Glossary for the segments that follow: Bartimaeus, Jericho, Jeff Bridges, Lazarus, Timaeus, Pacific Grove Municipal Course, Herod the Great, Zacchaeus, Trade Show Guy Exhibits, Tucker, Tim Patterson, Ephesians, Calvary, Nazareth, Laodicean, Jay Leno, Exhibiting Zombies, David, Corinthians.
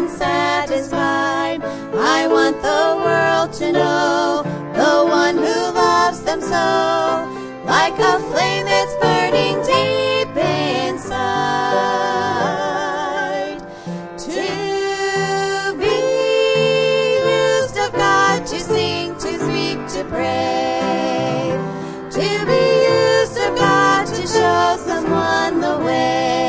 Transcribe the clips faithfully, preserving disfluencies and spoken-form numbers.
been satisfied. I want the world to know the one who loves them so, like a flame that's burning deep inside, to be used of God, to sing, to speak, to pray, to be used of God, to show someone the way.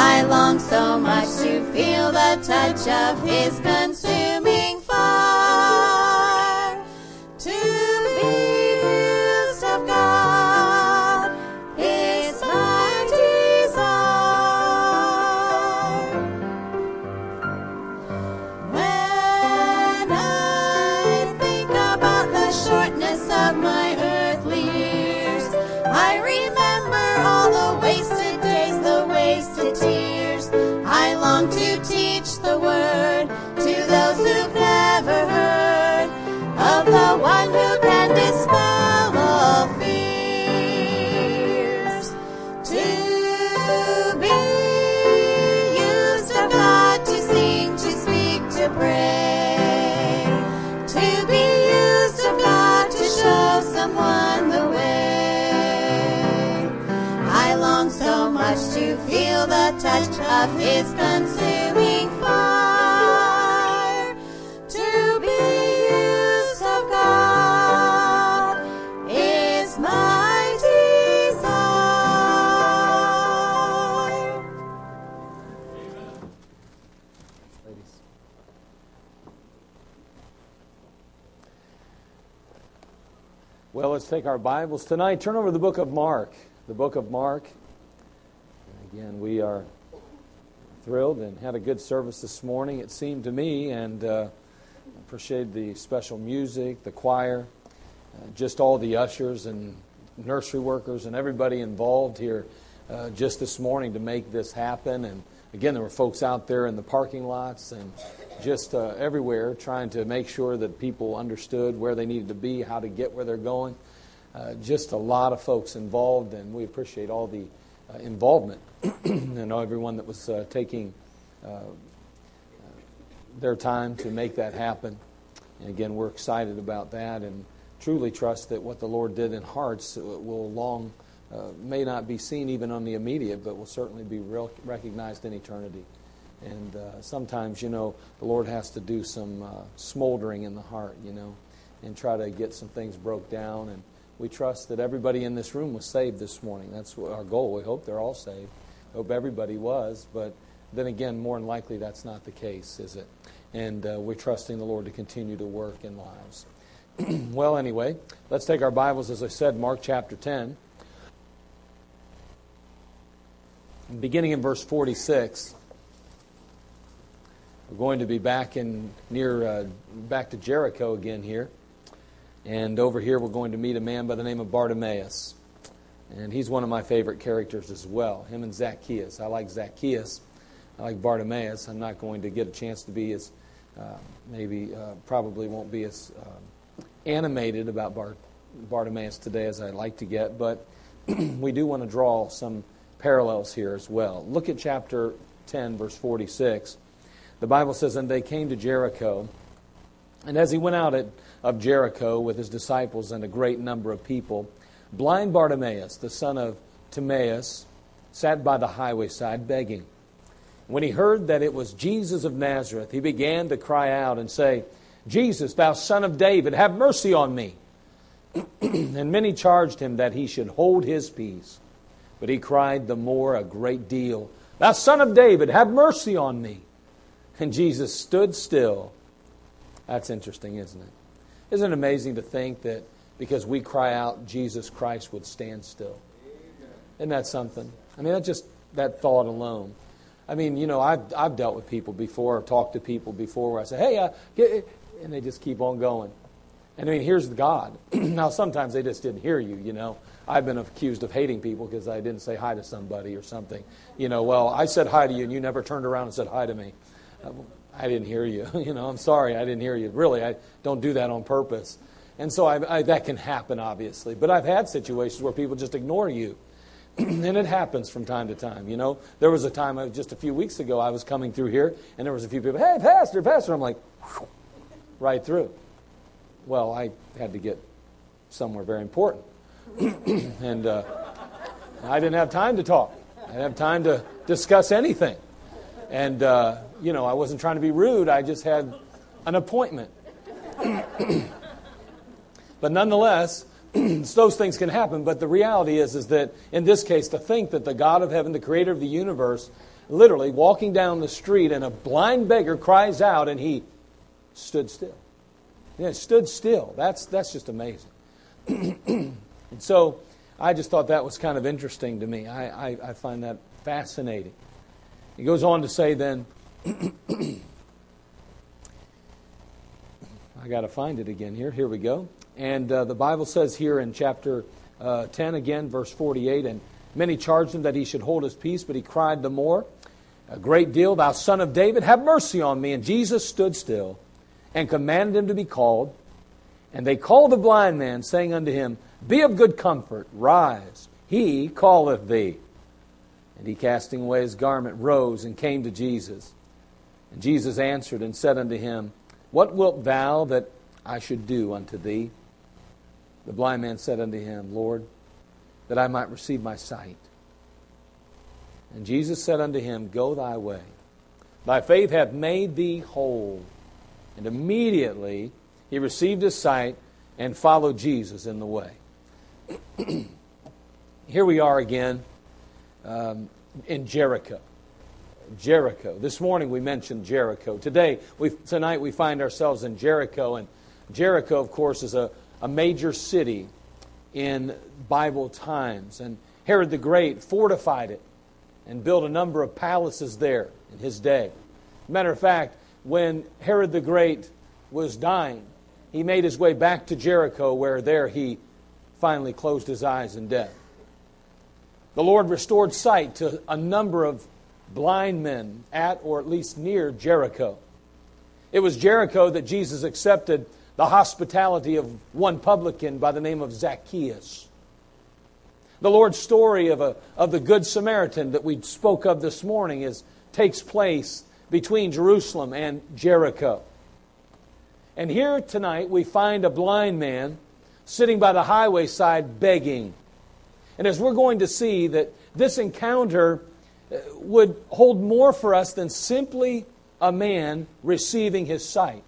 I long so much to feel the touch of his consuming fire, to be the word to those who've never heard of the one who can dispel all fears. To be used of God, to sing, to speak, to pray. To be used of God, to show someone the way. I long so much to feel the touch of his consuming fire. Well, let's take our Bibles tonight. Turn over to the book of Mark. The book of Mark. Again, we are thrilled and had a good service this morning, it seemed to me, and uh, appreciated the special music, the choir, uh, just all the ushers and nursery workers and everybody involved here uh, just this morning to make this happen. And again, there were folks out there in the parking lots and just uh, everywhere trying to make sure that people understood where they needed to be, how to get where they're going. Uh, just a lot of folks involved, and we appreciate all the uh, involvement and everyone that was uh, taking uh, their time to make that happen. And again, we're excited about that and truly trust that what the Lord did in hearts will long, uh, may not be seen even on the immediate, but will certainly be real, recognized in eternity. And uh, sometimes, you know, the Lord has to do some uh, smoldering in the heart, you know, and try to get some things broke down. And we trust that everybody in this room was saved this morning. That's our goal. We hope they're all saved. Hope everybody was. But then again, more than likely, that's not the case, is it? And uh, we're trusting the Lord to continue to work in lives. Well, anyway, let's take our Bibles, as I said, Mark chapter ten. Beginning in verse forty-six. We're going to be back in near uh, back to Jericho again here. And over here we're going to meet a man by the name of Bartimaeus. And he's one of my favorite characters as well, him and Zacchaeus. I like Zacchaeus. I like Bartimaeus. I'm not going to get a chance to be as, uh, maybe, uh, probably won't be as uh, animated about Bart- Bartimaeus today as I'd like to get. But we do want to draw some parallels here as well. Look at chapter ten, verse forty-six. The Bible says, and they came to Jericho. And as he went out at, of Jericho with his disciples and a great number of people, blind Bartimaeus, the son of Timaeus, sat by the highway side begging. When he heard that it was Jesus of Nazareth, he began to cry out and say, Jesus, thou son of David, have mercy on me. And many charged him that he should hold his peace. But he cried the more a great deal, thou son of David, have mercy on me. And Jesus stood still. That's interesting, isn't it? Isn't it amazing to think that because we cry out, Jesus Christ would stand still? Isn't that something? I mean, that's just that thought alone. I mean, you know, I've I've dealt with people before, or talked to people before, where I say, hey, uh, get it, and they just keep on going. And I mean, here's God. Now, sometimes they just didn't hear you, you know. I've been accused of hating people because I didn't say hi to somebody or something. You know, well, I said hi to you, and you never turned around and said hi to me. I didn't hear you. You know, I'm sorry, I didn't hear you. Really, I don't do that on purpose. And so I, I, that can happen, obviously. But I've had situations where people just ignore you. And it happens from time to time, you know. There was a time just a few weeks ago I was coming through here, and there was a few people, hey, pastor, pastor. I'm like, whew, right through. Well, I had to get somewhere very important. and uh, I didn't have time to talk. I didn't have time to discuss anything. And, uh, you know, I wasn't trying to be rude. I just had an appointment. But nonetheless, those things can happen, but the reality is, is that in this case, to think that the God of heaven, the creator of the universe, literally walking down the street and a blind beggar cries out and he stood still. Yeah, stood still. That's that's just amazing. And so I just thought that was kind of interesting to me. I, I, I find that fascinating. He goes on to say then, I got to find it again here. Here we go. And uh, the Bible says here in chapter uh, ten, again, verse forty-eight, and many charged him that he should hold his peace, but he cried the more, a great deal, thou son of David, have mercy on me. And Jesus stood still and commanded him to be called. And they called the blind man, saying unto him, be of good comfort, rise, he calleth thee. And he, casting away his garment, rose and came to Jesus. And Jesus answered and said unto him, what wilt thou that I should do unto thee? The blind man said unto him, Lord, that I might receive my sight. And Jesus said unto him, go thy way. Thy faith hath made thee whole. And immediately he received his sight and followed Jesus in the way. Here we are again um, in Jericho. Jericho. This morning we mentioned Jericho. Today, we tonight we find ourselves in Jericho. And Jericho, of course, is a a major city in Bible times. And Herod the Great fortified it and built a number of palaces there in his day. Matter of fact, when Herod the Great was dying, he made his way back to Jericho, where there he finally closed his eyes in death. The Lord restored sight to a number of blind men at or at least near Jericho. It was Jericho that Jesus accepted the hospitality of one publican by the name of Zacchaeus. The Lord's story of, a, of the Good Samaritan that we spoke of this morning is takes place between Jerusalem and Jericho. And here tonight we find a blind man sitting by the highway side begging. And as we're going to see, that this encounter would hold more for us than simply a man receiving his sight.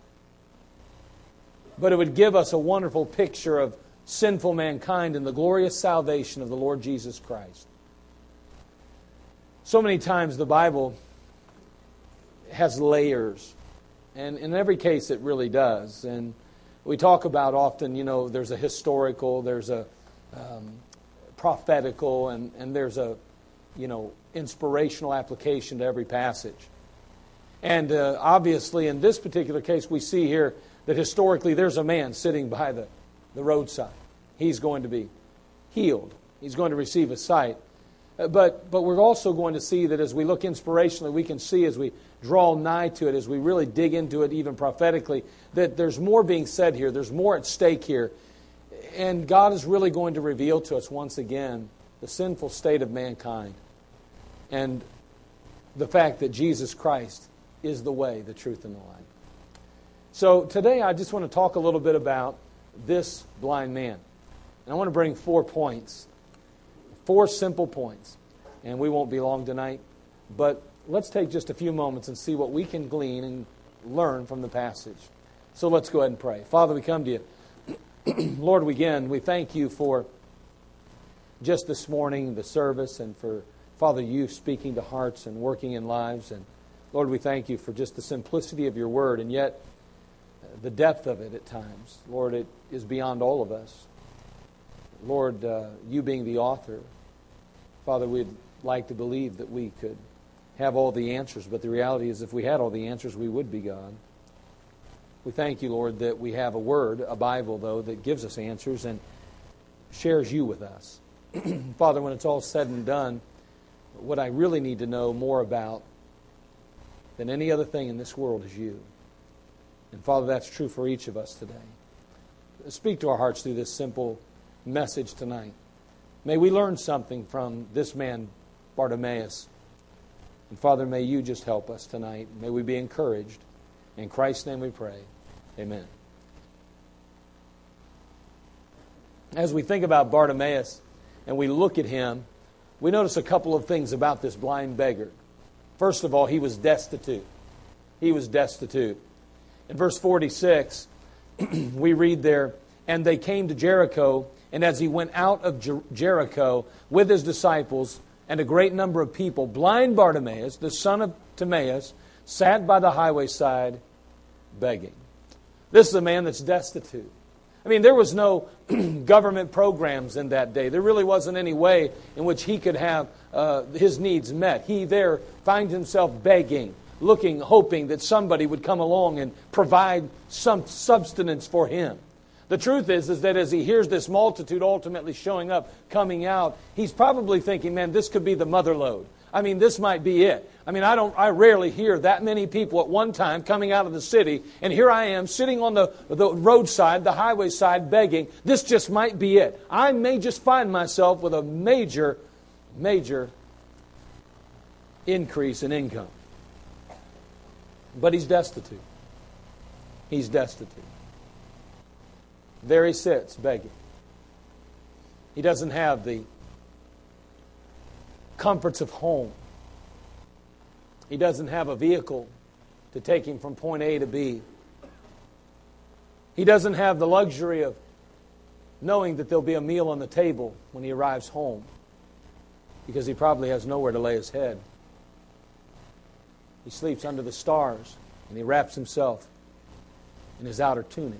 But it would give us a wonderful picture of sinful mankind and the glorious salvation of the Lord Jesus Christ. So many times the Bible has layers, and in every case it really does. And we talk about often, you know, there's a historical, there's a um, prophetical, and, and there's a, you know, inspirational application to every passage. And uh, obviously in this particular case we see here that historically there's a man sitting by the, the roadside. He's going to be healed. He's going to receive his sight. But, but we're also going to see that as we look inspirationally, we can see as we draw nigh to it, as we really dig into it even prophetically, that there's more being said here. There's more at stake here. And God is really going to reveal to us once again the sinful state of mankind and the fact that Jesus Christ is the way, the truth, and the life. So today I just want to talk a little bit about this blind man. And I want to bring four points, four simple points. And we won't be long tonight, but let's take just a few moments and see what we can glean and learn from the passage. So let's go ahead and pray. Father, we come to you. Lord, again, we thank you for just this morning, the service, and for, Father, you speaking to hearts and working in lives. And Lord, we thank you for just the simplicity of your word, and yet the depth of it at times. Lord, it is beyond all of us. Lord, uh, you being the author, Father, we'd like to believe that we could have all the answers, but the reality is if we had all the answers, we would be God. We thank you, Lord, that we have a word, a Bible, though, that gives us answers and shares you with us. Father, when it's all said and done, what I really need to know more about than any other thing in this world is you. And Father, that's true for each of us today. Speak to our hearts through this simple message tonight. May we learn something from this man, Bartimaeus. And Father, may you just help us tonight. May we be encouraged. In Christ's name we pray. Amen. As we think about Bartimaeus and we look at him, we notice a couple of things about this blind beggar. First of all, he was destitute. He was destitute. In verse forty-six, we read there, and they came to Jericho, and as he went out of Jer- Jericho with his disciples and a great number of people, blind Bartimaeus, the son of Timaeus, sat by the highway side begging. This is a man that's destitute. I mean, there was no government programs in that day. There really wasn't any way in which he could have uh, his needs met. He there finds himself begging, looking, hoping that somebody would come along and provide some substance for him. The truth is, is that as he hears this multitude ultimately showing up, coming out, he's probably thinking, man, this could be the mother load. I mean, this might be it. I mean, I don't. I rarely hear that many people at one time coming out of the city, and here I am sitting on the, the roadside, the highway side, begging. This just might be it. I may just find myself with a major, major increase in income. But he's destitute. He's destitute. There he sits, begging. He doesn't have the comforts of home. He doesn't have a vehicle to take him from point A to B. He doesn't have the luxury of knowing that there'll be a meal on the table when he arrives home, because he probably has nowhere to lay his head. He sleeps under the stars, and he wraps himself in his outer tunic.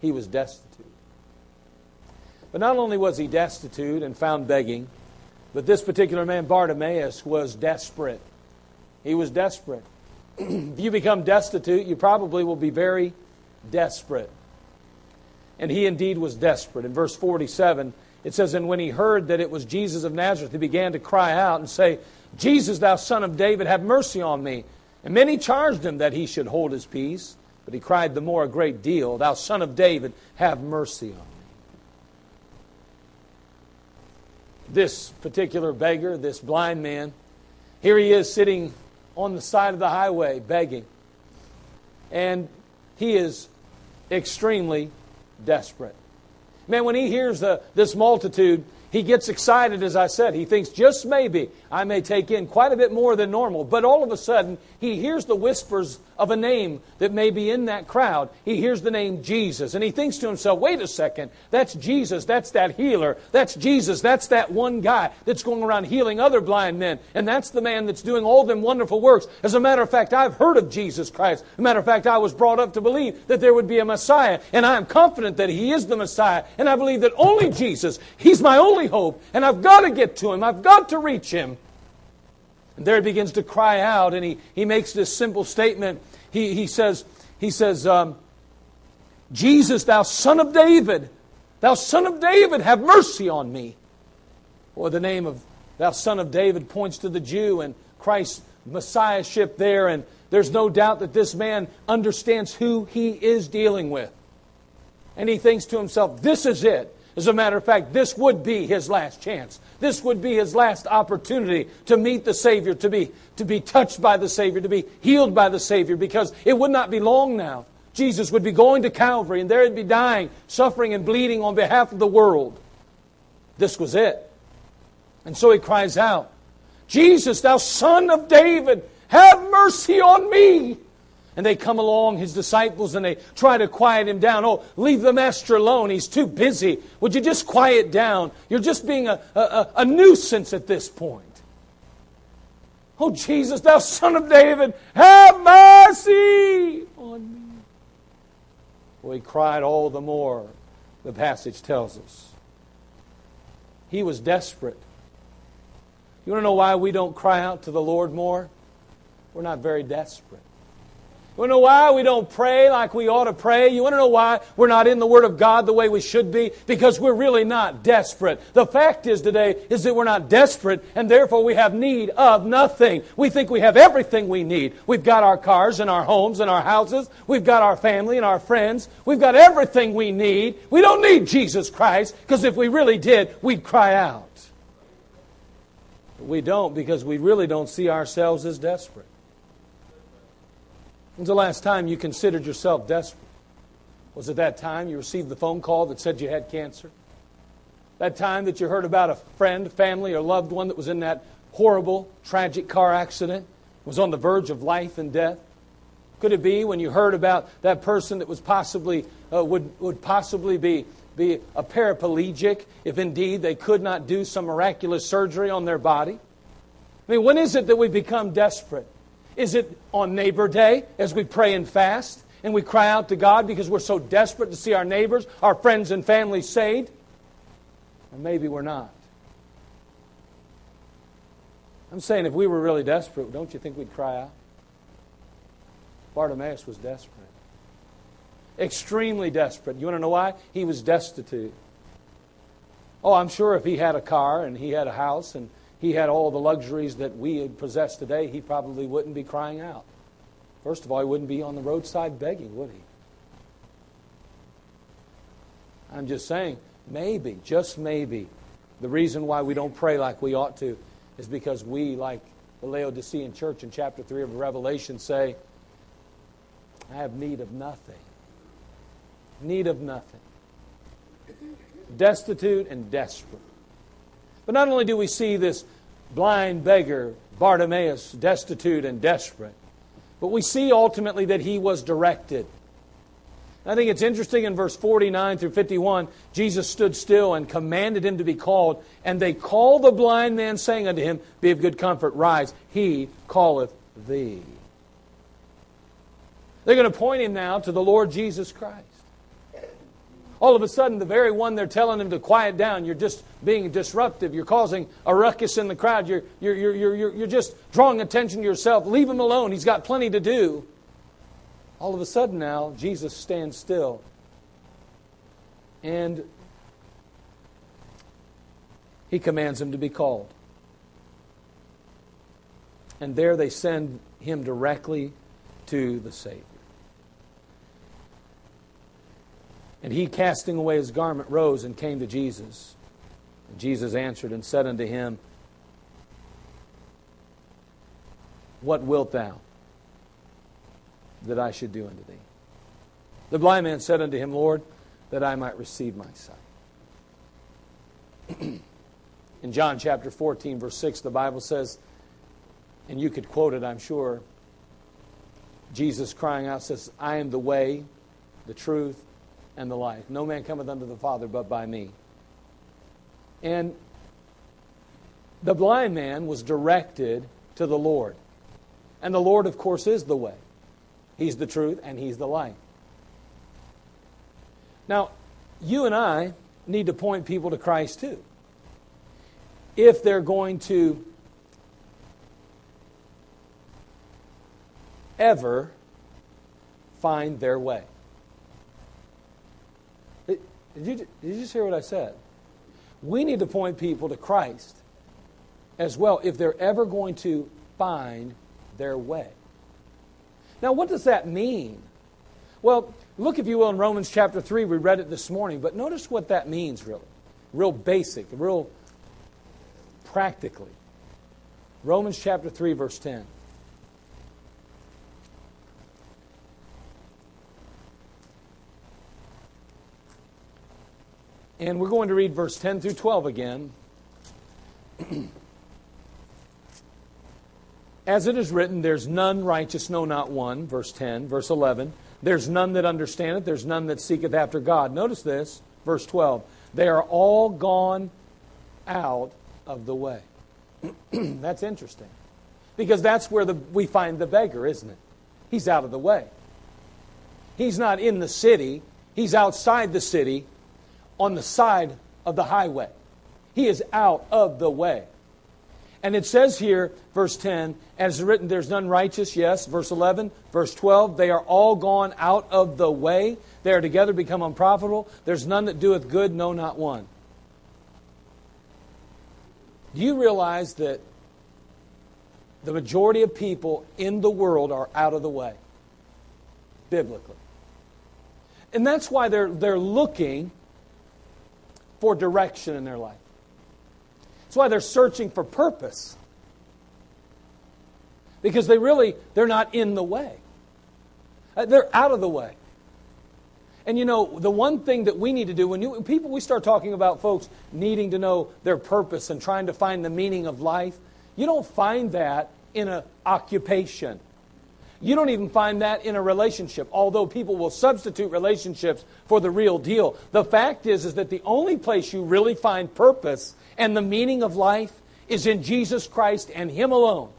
He was destitute. But not only was he destitute and found begging, but this particular man, Bartimaeus, was desperate. He was desperate. If you become destitute, you probably will be very desperate. And he indeed was desperate. In verse forty-seven, it says, and when he heard that it was Jesus of Nazareth, he began to cry out and say, Jesus, thou son of David, have mercy on me. And many charged him that he should hold his peace. But he cried the more a great deal, thou son of David, have mercy on me. This particular beggar, this blind man, here he is sitting on the side of the highway begging. And he is extremely desperate. Man, when he hears the, this multitude, he gets excited, as I said. He thinks, just maybe, I may take in quite a bit more than normal. But all of a sudden, he hears the whispers of a name that may be in that crowd. He hears the name Jesus. And he thinks to himself, wait a second, that's Jesus, that's that healer. That's Jesus, that's that one guy that's going around healing other blind men. And that's the man that's doing all them wonderful works. As a matter of fact, I've heard of Jesus Christ. As a matter of fact, I was brought up to believe that there would be a Messiah. And I am confident that He is the Messiah. And I believe that only Jesus, He's my only hope. And I've got to get to Him. I've got to reach Him. And there he begins to cry out, and he, he makes this simple statement. He, he says, he says um, Jesus, thou son of David, thou son of David, have mercy on me. Or the name of thou son of David points to the Jew and Christ's messiahship there. And there's no doubt that this man understands who he is dealing with. And he thinks to himself, this is it. As a matter of fact, this would be his last chance. This would be his last opportunity to meet the Savior, to be, to be touched by the Savior, to be healed by the Savior, because it would not be long now. Jesus would be going to Calvary, and there he'd be dying, suffering and bleeding on behalf of the world. This was it. And so he cries out, Jesus, thou son of David, have mercy on me. And they come along, his disciples, and they try to quiet him down. Oh, leave the master alone. He's too busy. Would you just quiet down? You're just being a, a, a nuisance at this point. Oh, Jesus, thou son of David, have mercy on me. Well, he cried all the more, the passage tells us. He was desperate. You want to know why we don't cry out to the Lord more? We're not very desperate. Want to know why we don't pray like we ought to pray? You want to know why we're not in the Word of God the way we should be? Because we're really not desperate. The fact is today is that we're not desperate, and therefore we have need of nothing. We think we have everything we need. We've got our cars and our homes and our houses. We've got our family and our friends. We've got everything we need. We don't need Jesus Christ, because if we really did, we'd cry out. But we don't, because we really don't see ourselves as desperate. When's the last time you considered yourself desperate? Was it that time you received the phone call that said you had cancer? That time that you heard about a friend, family, or loved one that was in that horrible, tragic car accident, was on the verge of life and death? Could it be when you heard about that person that was possibly uh, would would possibly be be a paraplegic if indeed they could not do some miraculous surgery on their body? I mean, when is it that we become desperate? Is it on Neighbor Day as we pray and fast and we cry out to God because we're so desperate to see our neighbors, our friends and family saved? Or maybe we're not. I'm saying if we were really desperate, don't you think we'd cry out? Bartimaeus was desperate. Extremely desperate. You want to know why? He was destitute. Oh, I'm sure if he had a car and he had a house and he had all the luxuries that we possess today, he probably wouldn't be crying out. First of all, he wouldn't be on the roadside begging, would he? I'm just saying, maybe, just maybe, the reason why we don't pray like we ought to is because we, like the Laodicean church in chapter three of Revelation, say, I have need of nothing. Need of nothing. Destitute and desperate. But not only do we see this blind beggar, Bartimaeus, destitute and desperate, but we see ultimately that he was directed. And I think it's interesting in verse forty-nine through fifty-one, Jesus stood still and commanded him to be called, and they called the blind man, saying unto him, Be of good comfort, rise, he calleth thee. They're going to point him now to the Lord Jesus Christ. All of a sudden, the very one they're telling him to quiet down, you're just being disruptive. You're causing a ruckus in the crowd. You're, you're, you're, you're, you're just drawing attention to yourself. Leave him alone. He's got plenty to do. All of a sudden now, Jesus stands still. And he commands him to be called. And there they send him directly to the Savior. And he, casting away his garment, rose and came to Jesus. And Jesus answered and said unto him, What wilt thou that I should do unto thee? The blind man said unto him, Lord, that I might receive my sight. In John chapter fourteen, verse six, the Bible says, and you could quote it, I'm sure, Jesus crying out says, I am the way, the truth, and the life. No man cometh unto the Father but by me. And the blind man was directed to the Lord. And the Lord, of course, is the way. He's the truth and He's the life. Now, you and I need to point people to Christ too. If they're going to ever find their way. Did you, did you just hear what I said? We need to point people to Christ as well if they're ever going to find their way. Now, what does that mean? Well, look, if you will, in Romans chapter three. We read it this morning, but notice what that means really. Real basic, real practically. Romans chapter three, verse ten. And we're going to read verse ten through twelve again. As it is written, there's none righteous, no, not one. Verse ten, verse eleven. There's none that understandeth, there's none that seeketh after God. Notice this, verse twelve. They are all gone out of the way. That's interesting. Because that's where the, we find the beggar, isn't it? He's out of the way. He's not in the city. He's outside the city. On the side of the highway. He is out of the way. And it says here, verse ten, as written, there's none righteous, yes. Verse eleven, verse twelve, they are all gone out of the way. They are together become unprofitable. There's none that doeth good, no, not one. Do you realize that the majority of people in the world are out of the way, biblically? And that's why they're, they're looking for direction in their life. That's why they're searching for purpose. Because they really, they're not in the way. They're out of the way. And you know, the one thing that we need to do, when you, people, we start talking about folks needing to know their purpose and trying to find the meaning of life, you don't find that in an occupation. You don't even find that in a relationship, although people will substitute relationships for the real deal. The fact is, is that the only place you really find purpose and the meaning of life is in Jesus Christ and Him alone.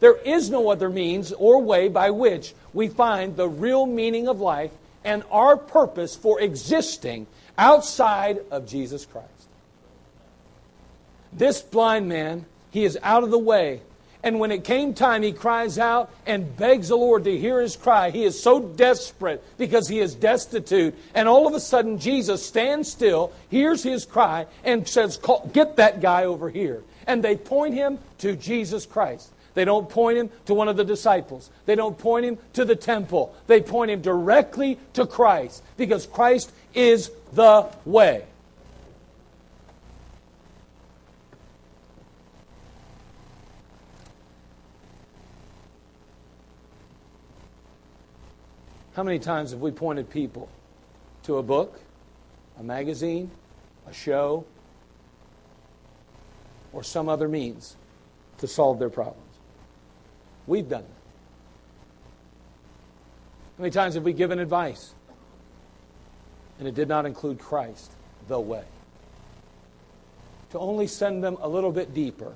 There is no other means or way by which we find the real meaning of life and our purpose for existing outside of Jesus Christ. This blind man, he is out of the way. And when it came time, he cries out and begs the Lord to hear his cry. He is so desperate because he is destitute. And all of a sudden, Jesus stands still, hears his cry, and says, get that guy over here. And they point him to Jesus Christ. They don't point him to one of the disciples. They don't point him to the temple. They point him directly to Christ because Christ is the way. How many times have we pointed people to a book, a magazine, a show, or some other means to solve their problems? We've done that. How many times have we given advice and it did not include Christ, the way? To only send them a little bit deeper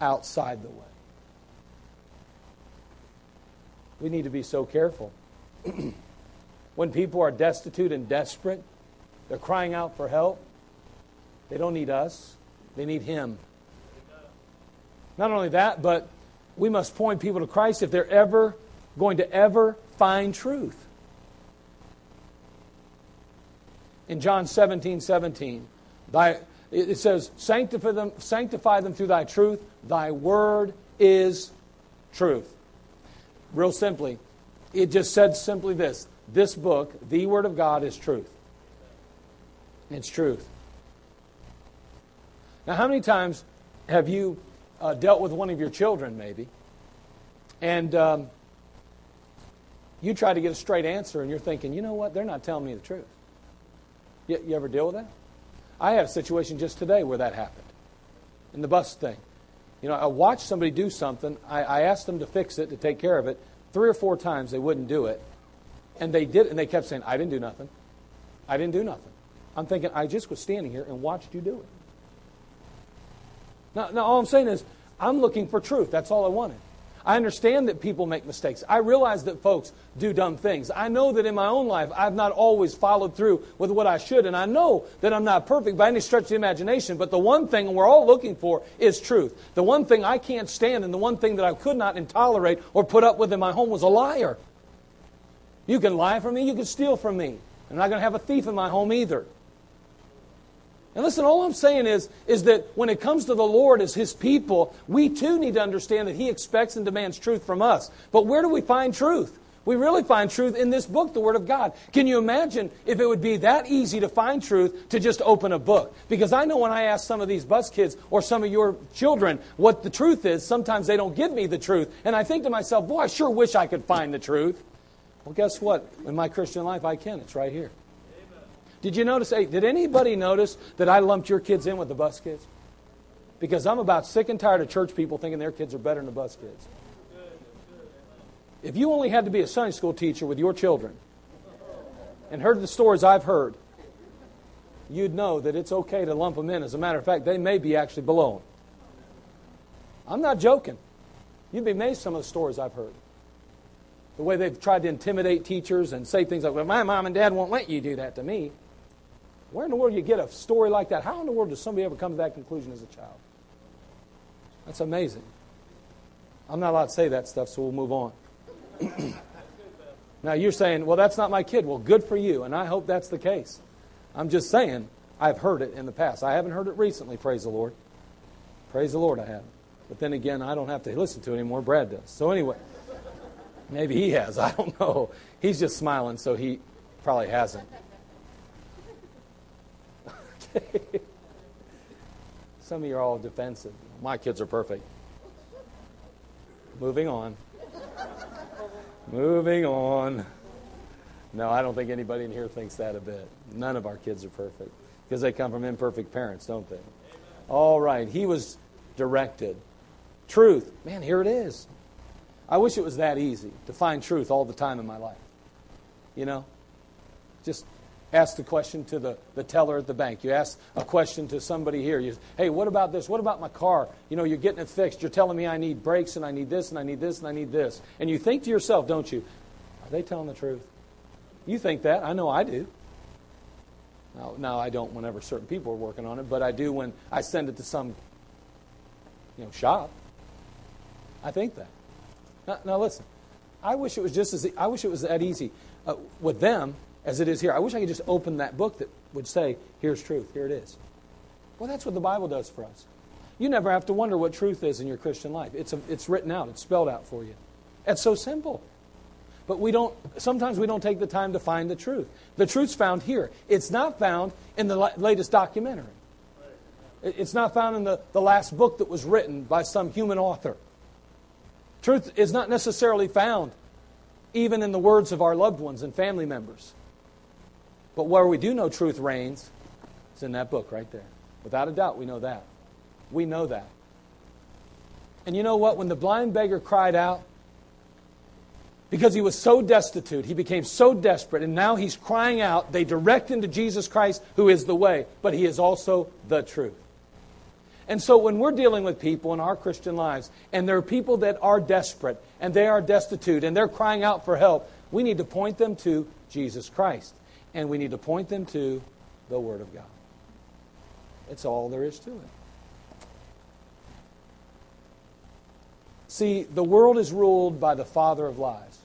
outside the way. We need to be so careful. When people are destitute and desperate, they're crying out for help. They don't need us. They need Him. Not only that, but we must point people to Christ if they're ever going to ever find truth. In John seventeen seventeen, thy, it says, sanctify them, sanctify them through thy truth. Thy word is truth. Real simply, it just said simply this. This book, the Word of God, is truth. It's truth. Now, how many times have you uh, dealt with one of your children, maybe, and um, you try to get a straight answer, and you're thinking, you know what, they're not telling me the truth. You, you ever deal with that? I had a situation just today where that happened, in the bus thing. You know, I watched somebody do something. I, I asked them to fix it, to take care of it. Three or four times they wouldn't do it. And they did, and they kept saying, I didn't do nothing. I didn't do nothing. I'm thinking, I just was standing here and watched you do it. Now, now all I'm saying is, I'm looking for truth. That's all I wanted. I understand that people make mistakes. I realize that folks do dumb things. I know that in my own life, I've not always followed through with what I should. And I know that I'm not perfect by any stretch of the imagination. But the one thing we're all looking for is truth. The one thing I can't stand and the one thing that I could not tolerate or put up with in my home was a liar. You can lie from me. You can steal from me. I'm not going to have a thief in my home either. And listen, all I'm saying is, is that when it comes to the Lord as His people, we too need to understand that He expects and demands truth from us. But where do we find truth? We really find truth in this book, the Word of God. Can you imagine if it would be that easy to find truth to just open a book? Because I know when I ask some of these bus kids or some of your children what the truth is, sometimes they don't give me the truth. And I think to myself, boy, I sure wish I could find the truth. Well, guess what? In my Christian life, I can. It's right here. Did you notice, hey, did anybody notice that I lumped your kids in with the bus kids? Because I'm about sick and tired of church people thinking their kids are better than the bus kids. If you only had to be a Sunday school teacher with your children and heard the stories I've heard, you'd know that it's okay to lump them in. As a matter of fact, they may be actually below them. I'm not joking. You'd be amazed at some of the stories I've heard. The way they've tried to intimidate teachers and say things like, well, my mom and dad won't let you do that to me. Where in the world do you get a story like that? How in the world does somebody ever come to that conclusion as a child? That's amazing. I'm not allowed to say that stuff, so we'll move on. Now you're saying, well, that's not my kid. Well, good for you, and I hope that's the case. I'm just saying I've heard it in the past. I haven't heard it recently, praise the Lord. Praise the Lord, I haven't. But then again, I don't have to listen to it anymore. Brad does. So anyway, maybe he has. I don't know. He's just smiling, so he probably hasn't. Okay. Some of you are all defensive. My kids are perfect. Moving on. Moving on. No, I don't think anybody in here thinks that a bit. None of our kids are perfect because they come from imperfect parents, don't they? Amen. All right. He was directed. Truth. Man, here it is. I wish it was that easy to find truth all the time in my life. You know? Just ask the question to the, the teller at the bank. You ask a question to somebody here. You, hey, what about this? What about my car? You know, you're getting it fixed. You're telling me I need brakes and I need this and I need this and I need this. And you think to yourself, don't you? Are they telling the truth? You think that. I know I do. Now, now I don't whenever certain people are working on it, but I do when I send it to some you know, shop. I think that. Now, now listen, I wish it was just as I wish it was that easy uh, with them as it is here. I wish I could just open that book that would say, here's truth, here it is. Well, that's what the Bible does for us. You never have to wonder what truth is in your Christian life. It's a, it's written out, it's spelled out for you. It's so simple. But we don't. Sometimes we don't take the time to find the truth. The truth's found here. It's not found in the latest documentary. It's not found in the, the last book that was written by some human author. Truth is not necessarily found even in the words of our loved ones and family members. But where we do know truth reigns, it's in that book right there. Without a doubt, we know that. We know that. And you know what? When the blind beggar cried out, because he was so destitute, he became so desperate, and now he's crying out. They direct him to Jesus Christ, who is the way, but he is also the truth. And so when we're dealing with people in our Christian lives, and there are people that are desperate, and they are destitute, and they're crying out for help, we need to point them to Jesus Christ, and we need to point them to the Word of God. It's all there is to it. See, the world is ruled by the father of lies.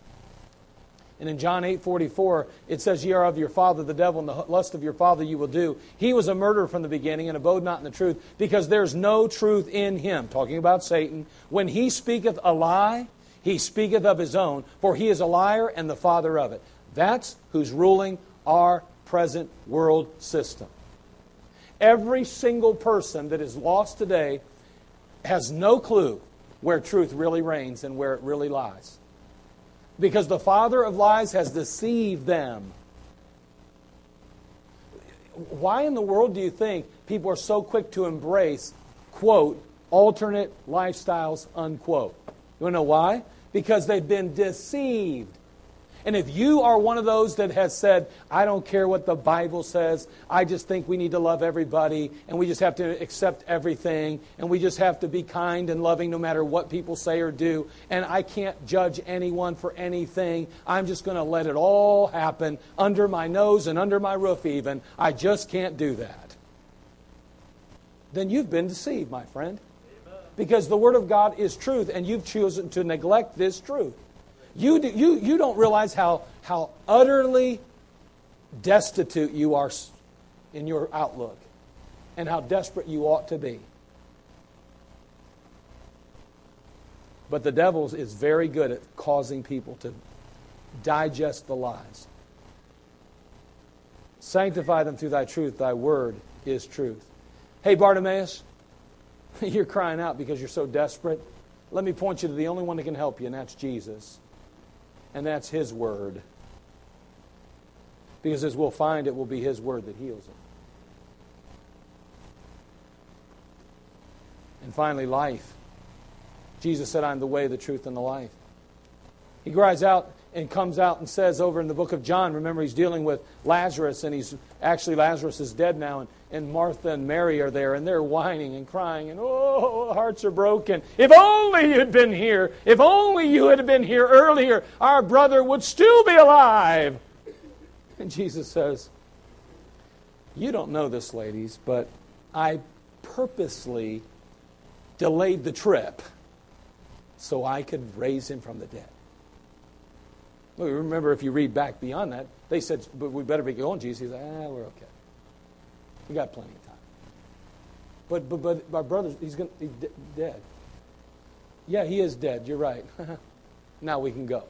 And in John eight forty-four, it says, ye are of your father the devil, and the lust of your father you will do. He was a murderer from the beginning and abode not in the truth, because there's no truth in him. Talking about Satan. When he speaketh a lie, he speaketh of his own, for he is a liar and the father of it. That's who's ruling our present world system. Every single person that is lost today has no clue where truth really reigns and where it really lies. Because the father of lies has deceived them. Why in the world do you think people are so quick to embrace, quote, alternate lifestyles, unquote? You want to know why? Because they've been deceived. And if you are one of those that has said, I don't care what the Bible says, I just think we need to love everybody, and we just have to accept everything, and we just have to be kind and loving no matter what people say or do, and I can't judge anyone for anything, I'm just going to let it all happen under my nose and under my roof even, I just can't do that. Then you've been deceived, my friend. Amen. Because the Word of God is truth, and you've chosen to neglect this truth. You, do, you, you don't realize how, how utterly destitute you are in your outlook and how desperate you ought to be. But the devil is very good at causing people to digest the lies. Sanctify them through thy truth. Thy word is truth. Hey, Bartimaeus, you're crying out because you're so desperate. Let me point you to the only one that can help you, and that's Jesus. And that's His Word. Because as we'll find, it will be His Word that heals it. And finally, life. Jesus said, I'm the way, the truth, and the life. He cries out and comes out and says over in the book of John, remember he's dealing with Lazarus, and he's actually Lazarus is dead now, and, and Martha and Mary are there, and they're whining and crying, and oh, hearts are broken. If only you'd been here, if only you had been here earlier, our brother would still be alive. And Jesus says, you don't know this, ladies, but I purposely delayed the trip so I could raise him from the dead. Well, remember, if you read back beyond that, they said, but we better be going, Jesus. He's like, ah, we're okay. We got plenty of time. But but, but my brother, he's going he's d- dead. Yeah, he is dead. You're right. Now we can go.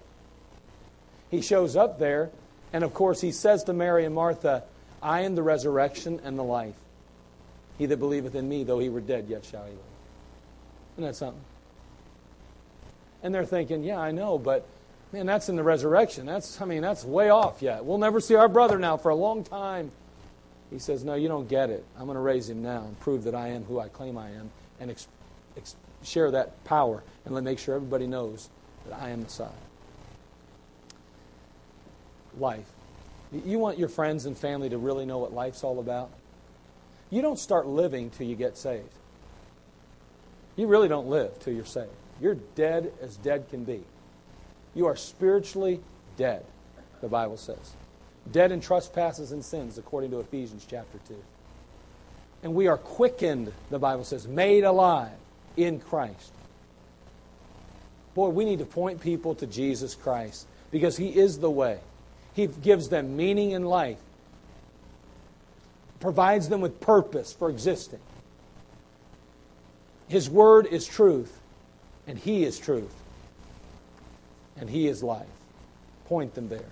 He shows up there, and of course he says to Mary and Martha, I am the resurrection and the life. He that believeth in me, though he were dead, yet shall he live. Isn't that something? And they're thinking, yeah, I know, but man, that's in the resurrection. That's, I mean, that's way off yet. We'll never see our brother now for a long time. He says, no, you don't get it. I'm going to raise him now and prove that I am who I claim I am and ex- ex- share that power and let make sure everybody knows that I am the Son. Life. You want your friends and family to really know what life's all about? You don't start living till you get saved. You really don't live till you're saved. You're dead as dead can be. You are spiritually dead, the Bible says. Dead in trespasses and sins, according to Ephesians chapter two. And we are quickened, the Bible says, made alive in Christ. Boy, we need to point people to Jesus Christ because He is the way. He gives them meaning in life. Provides them with purpose for existing. His word is truth, and He is truth, and He is life. Point them there.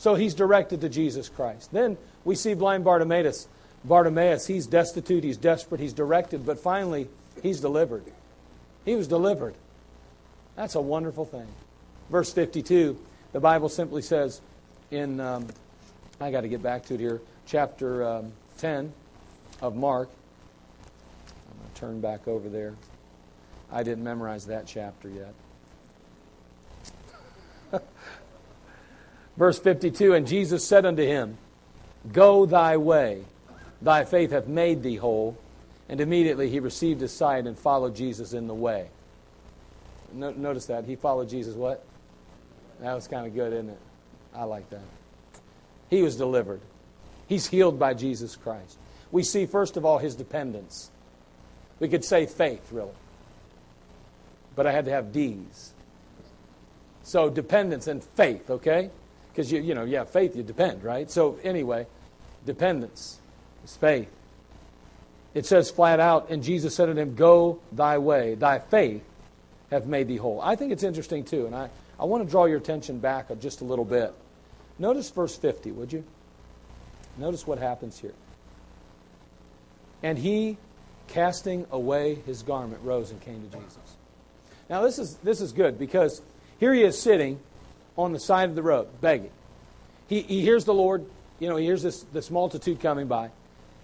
So he's directed to Jesus Christ. Then we see blind Bartimaeus. Bartimaeus, he's destitute, he's desperate, he's directed, but finally, he's delivered. He was delivered. That's a wonderful thing. Verse fifty-two, the Bible simply says in, um, I got to get back to it here, chapter um, ten of Mark. I'm going to turn back over there. I didn't memorize that chapter yet. Verse fifty-two, and Jesus said unto him, Go thy way, thy faith hath made thee whole. And immediately he received his sight and followed Jesus in the way. No, notice that. He followed Jesus what? That was kind of good, isn't it? I like that. He was delivered. He's healed by Jesus Christ. We see, first of all, his dependence. We could say faith, really. But I had to have D's. So dependence and faith, okay? Because, you, you know, yeah, faith, you depend, right? So anyway, dependence is faith. It says flat out, and Jesus said unto him, Go thy way, thy faith hath made thee whole. I think it's interesting, too, and I, I want to draw your attention back just a little bit. Notice verse fifty, would you? Notice what happens here. And he, casting away his garment, rose and came to Jesus. Now, this is this is good because here he is sitting on the side of the road, begging. He he hears the Lord, you know, he hears this, this multitude coming by.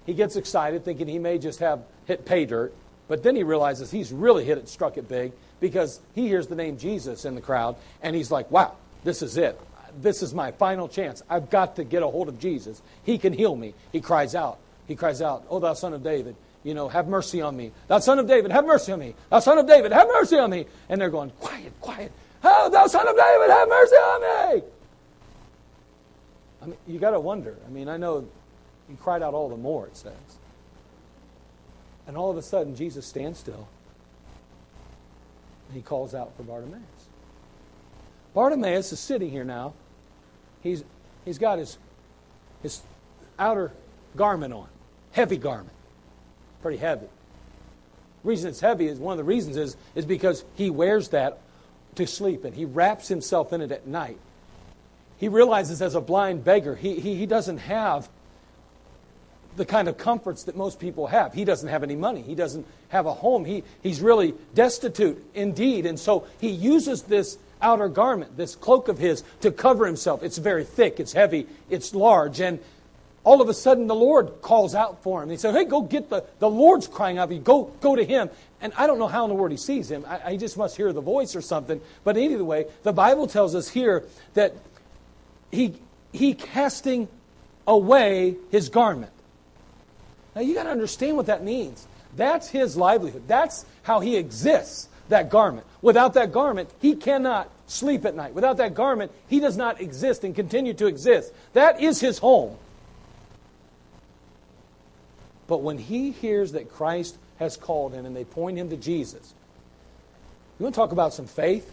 He gets excited, thinking he may just have hit pay dirt, but then he realizes he's really hit it, struck it big, because he hears the name Jesus in the crowd, and he's like, wow, this is it. This is my final chance. I've got to get a hold of Jesus. He can heal me. He cries out. He cries out, Oh, thou son of David, you know, have mercy on me. Thou son of David, have mercy on me. Thou son of David, have mercy on me. And they're going, quiet, quiet. Oh, thou son of David, have mercy on me. I mean, you got to wonder. I mean, I know he cried out all the more, it says. And all of a sudden, Jesus stands still. And he calls out for Bartimaeus. Bartimaeus is sitting here now. He's, he's got his, his outer garment on. Heavy garment. Pretty heavy. The reason it's heavy is, one of the reasons is, is because he wears that to sleep, and he wraps himself in it at night. He realizes as a blind beggar, he, he, he doesn't have the kind of comforts that most people have. He doesn't have any money. He doesn't have a home. He, he's really destitute indeed. And so he uses this outer garment, this cloak of his, to cover himself. It's very thick. It's heavy. It's large. And all of a sudden the Lord calls out for him. He said, hey, go get the, the Lord's crying out for you. Go, go to him. And I don't know how in the world he sees him. I, I just must hear the voice or something. But either way, the Bible tells us here that he, he casting away his garment. Now, you got to understand what that means. That's his livelihood. That's how he exists, that garment. Without that garment, he cannot sleep at night. Without that garment, he does not exist and continue to exist. That is his home. But when he hears that Christ has called him, and they point him to Jesus. You want to talk about some faith?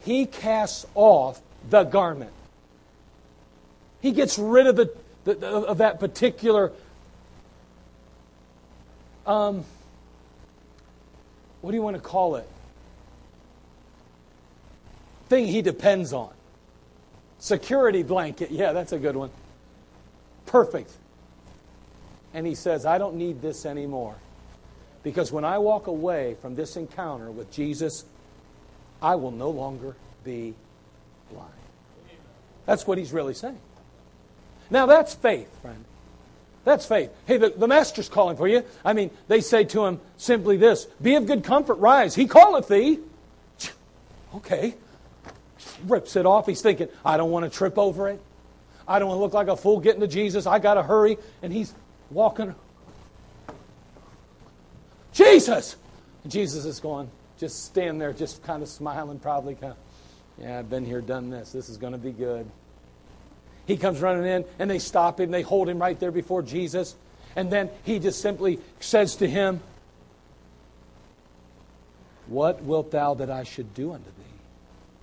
He casts off the garment. He gets rid of the, the of that particular. Um, what do you want to call it? Thing he depends on. Security blanket. Yeah, that's a good one. Perfect. And he says, I don't need this anymore. Because when I walk away from this encounter with Jesus, I will no longer be blind. That's what he's really saying. Now that's faith, friend. That's faith. Hey, the, the master's calling for you. I mean, they say to him simply this, be of good comfort, rise. He calleth thee. Okay. Rips it off. He's thinking, I don't want to trip over it. I don't want to look like a fool getting to Jesus. I got to hurry. And he's walking. Jesus! And Jesus is going, just stand there, just kind of smiling, probably kind of, yeah, I've been here, done this. This is going to be good. He comes running in, and they stop him. They hold him right there before Jesus. And then he just simply says to him, what wilt thou that I should do unto thee?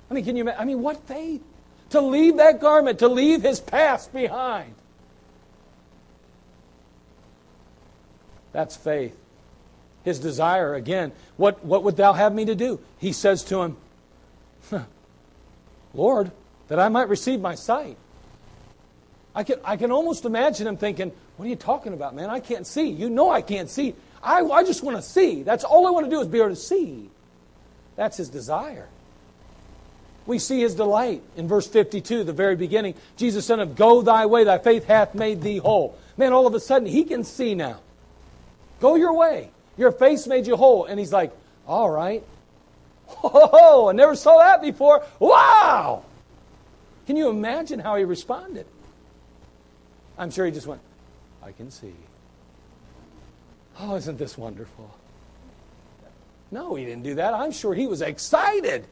I mean, can you imagine? I mean, what faith? To leave that garment, to leave his past behind. That's faith. His desire, again, what, what would thou have me to do? He says to him, Lord, that I might receive my sight. I can, I can almost imagine him thinking, what are you talking about, man? I can't see. You know I can't see. I, I just want to see. That's all I want to do is be able to see. That's his desire. We see his delight in verse fifty-two, the very beginning. Jesus said, go thy way, thy faith hath made thee whole. Man, all of a sudden, he can see now. Go your way. Your face made you whole. And he's like, all right. Whoa, I never saw that before. Wow! Can you imagine how he responded? I'm sure he just went, I can see. Oh, isn't this wonderful? No, he didn't do that. I'm sure he was excited.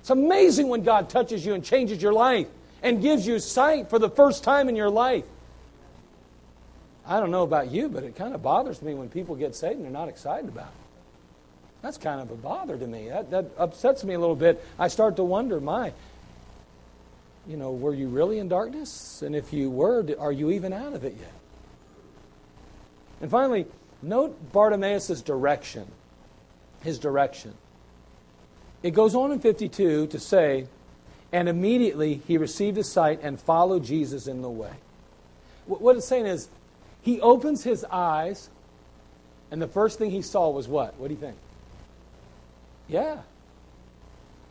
It's amazing when God touches you and changes your life and gives you sight for the first time in your life. I don't know about you, but it kind of bothers me when people get saved and they're not excited about it. That's kind of a bother to me. That, that upsets me a little bit. I start to wonder, my, you know, were you really in darkness? And if you were, are you even out of it yet? And finally, note Bartimaeus' direction. His direction. It goes on in fifty-two to say, and immediately he received his sight and followed Jesus in the way. What it's saying is, he opens his eyes, and the first thing he saw was what? What do you think? Yeah.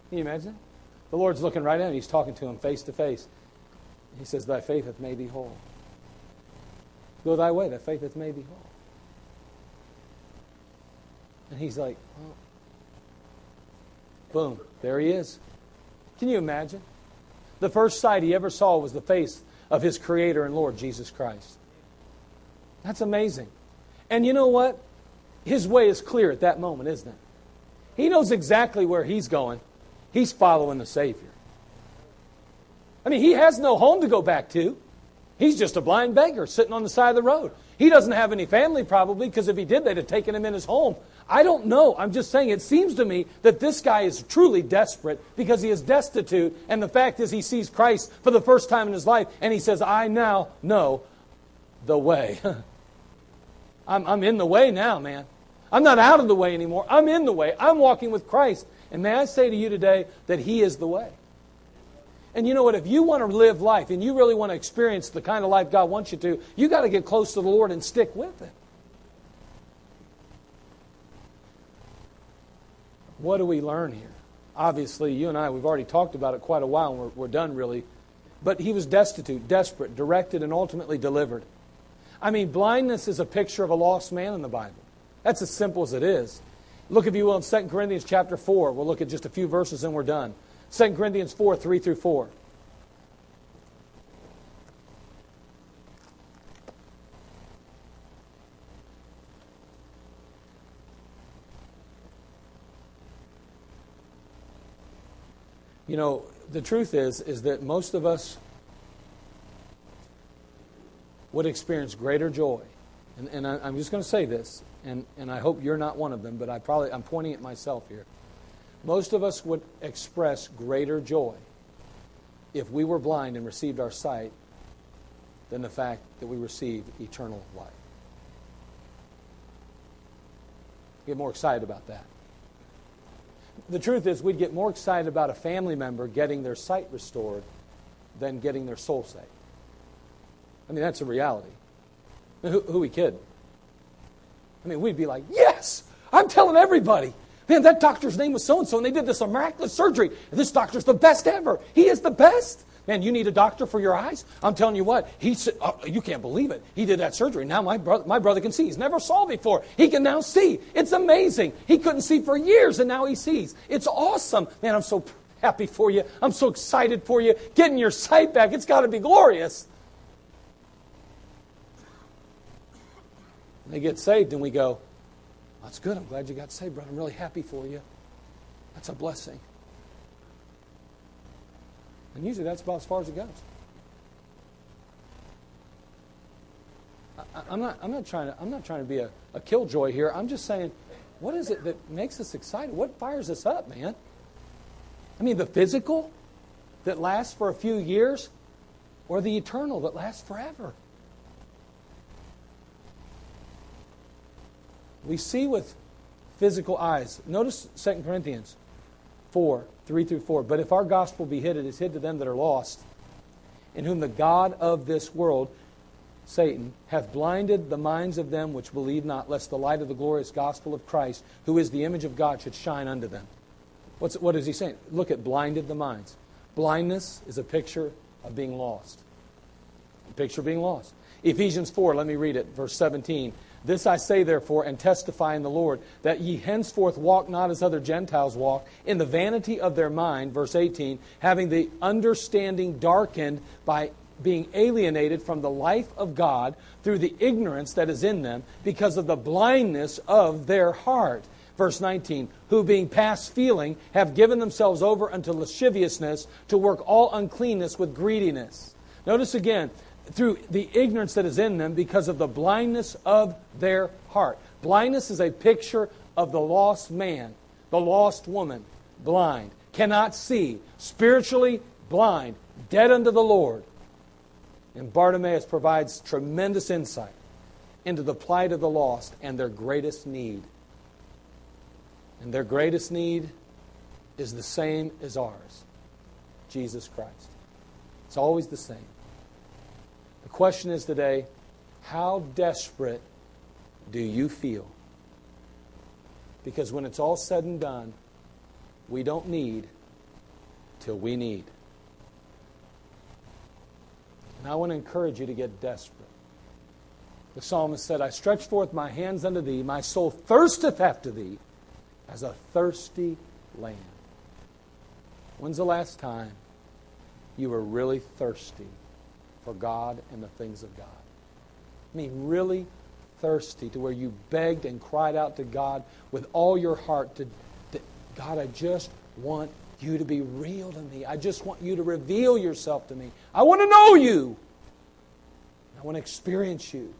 Can you imagine? The Lord's looking right at him. He's talking to him face to face. He says, thy faith hath made thee whole. Go thy way, thy faith hath made thee whole. And he's like, oh. Boom, there he is. Can you imagine? The first sight he ever saw was the face of his Creator and Lord, Jesus Christ. That's amazing. And you know what? His way is clear at that moment, isn't it? He knows exactly where he's going. He's following the Savior. I mean, he has no home to go back to. He's just a blind beggar sitting on the side of the road. He doesn't have any family probably, because if he did, they'd have taken him in his home. I don't know. I'm just saying it seems to me that this guy is truly desperate because he is destitute, and the fact is he sees Christ for the first time in his life, and he says, I now know the way. I'm, I'm in the way now, man. I'm not out of the way anymore. I'm in the way. I'm walking with Christ. And may I say to you today that He is the way. And you know what? If you want to live life and you really want to experience the kind of life God wants you to, you got to get close to the Lord and stick with it. What do we learn here? Obviously, you and I, we've already talked about it quite a while, and we're, we're done really. But he was destitute, desperate, directed, and ultimately delivered. I mean, blindness is a picture of a lost man in the Bible. That's as simple as it is. Look, if you will, in Second Corinthians chapter four. We'll look at just a few verses and we're done. Second Corinthians four, three through four. You know, the truth is, is that most of us would experience greater joy. And, and I, I'm just going to say this. and, and I hope you're not one of them, but I probably, I'm pointing at myself here. Most of us would express greater joy if we were blind and received our sight than the fact that we receive eternal life. Get more excited about that. The truth is, we'd get more excited about a family member getting their sight restored than getting their soul saved. I mean, that's a reality. Who, who are we kidding? I mean, we'd be like, yes, I'm telling everybody. Man, that doctor's name was so-and-so, and they did this miraculous surgery. And this doctor's the best ever. He is the best. Man, you need a doctor for your eyes? I'm telling you what, he said, oh, you can't believe it. He did that surgery. Now my brother, my brother can see. He's never saw before. He can now see. It's amazing. He couldn't see for years, and now he sees. It's awesome. Man, I'm so happy for you. I'm so excited for you. Getting your sight back, it's got to be glorious. They get saved, and we go, that's good. I'm glad you got saved, brother. I'm really happy for you. That's a blessing. And usually that's about as far as it goes. I, I'm not. I'm not trying to. I'm not trying to be a, a killjoy here. I'm just saying, what is it that makes us excited? What fires us up, man? I mean, the physical that lasts for a few years, or the eternal that lasts forever. We see with physical eyes. Notice Second Corinthians four, three through four. But if our gospel be hid, it is hid to them that are lost, in whom the God of this world, Satan, hath blinded the minds of them which believe not, lest the light of the glorious gospel of Christ, who is the image of God, should shine unto them. What's, what is he saying? Look at blinded the minds. Blindness is a picture of being lost. A picture of being lost. Ephesians four, let me read it, verse seventeen. This I say, therefore, and testify in the Lord, that ye henceforth walk not as other Gentiles walk, in the vanity of their mind, verse eighteen, having the understanding darkened by being alienated from the life of God through the ignorance that is in them, because of the blindness of their heart. Verse nineteen, who being past feeling have given themselves over unto lasciviousness, to work all uncleanness with greediness. Notice again, through the ignorance that is in them because of the blindness of their heart. Blindness is a picture of the lost man, the lost woman, blind, cannot see, spiritually blind, dead unto the Lord. And Bartimaeus provides tremendous insight into the plight of the lost and their greatest need. And their greatest need is the same as ours, Jesus Christ. It's always the same. The question is today, how desperate do you feel? Because when it's all said and done, we don't need till we need. And I want to encourage you to get desperate. The psalmist said, I stretch forth my hands unto thee, my soul thirsteth after thee as a thirsty land. When's the last time you were really thirsty for God and the things of God? I mean, really thirsty to where you begged and cried out to God with all your heart to, to God, I just want you to be real to me. I just want you to reveal yourself to me. I want to know you. I want to experience you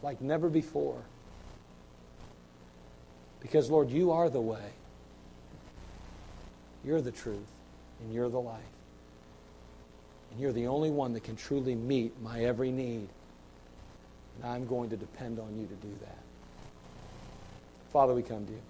like never before. Because, Lord, you are the way. You're the truth, and you're the life. And you're the only one that can truly meet my every need. And I'm going to depend on you to do that. Father, we come to you.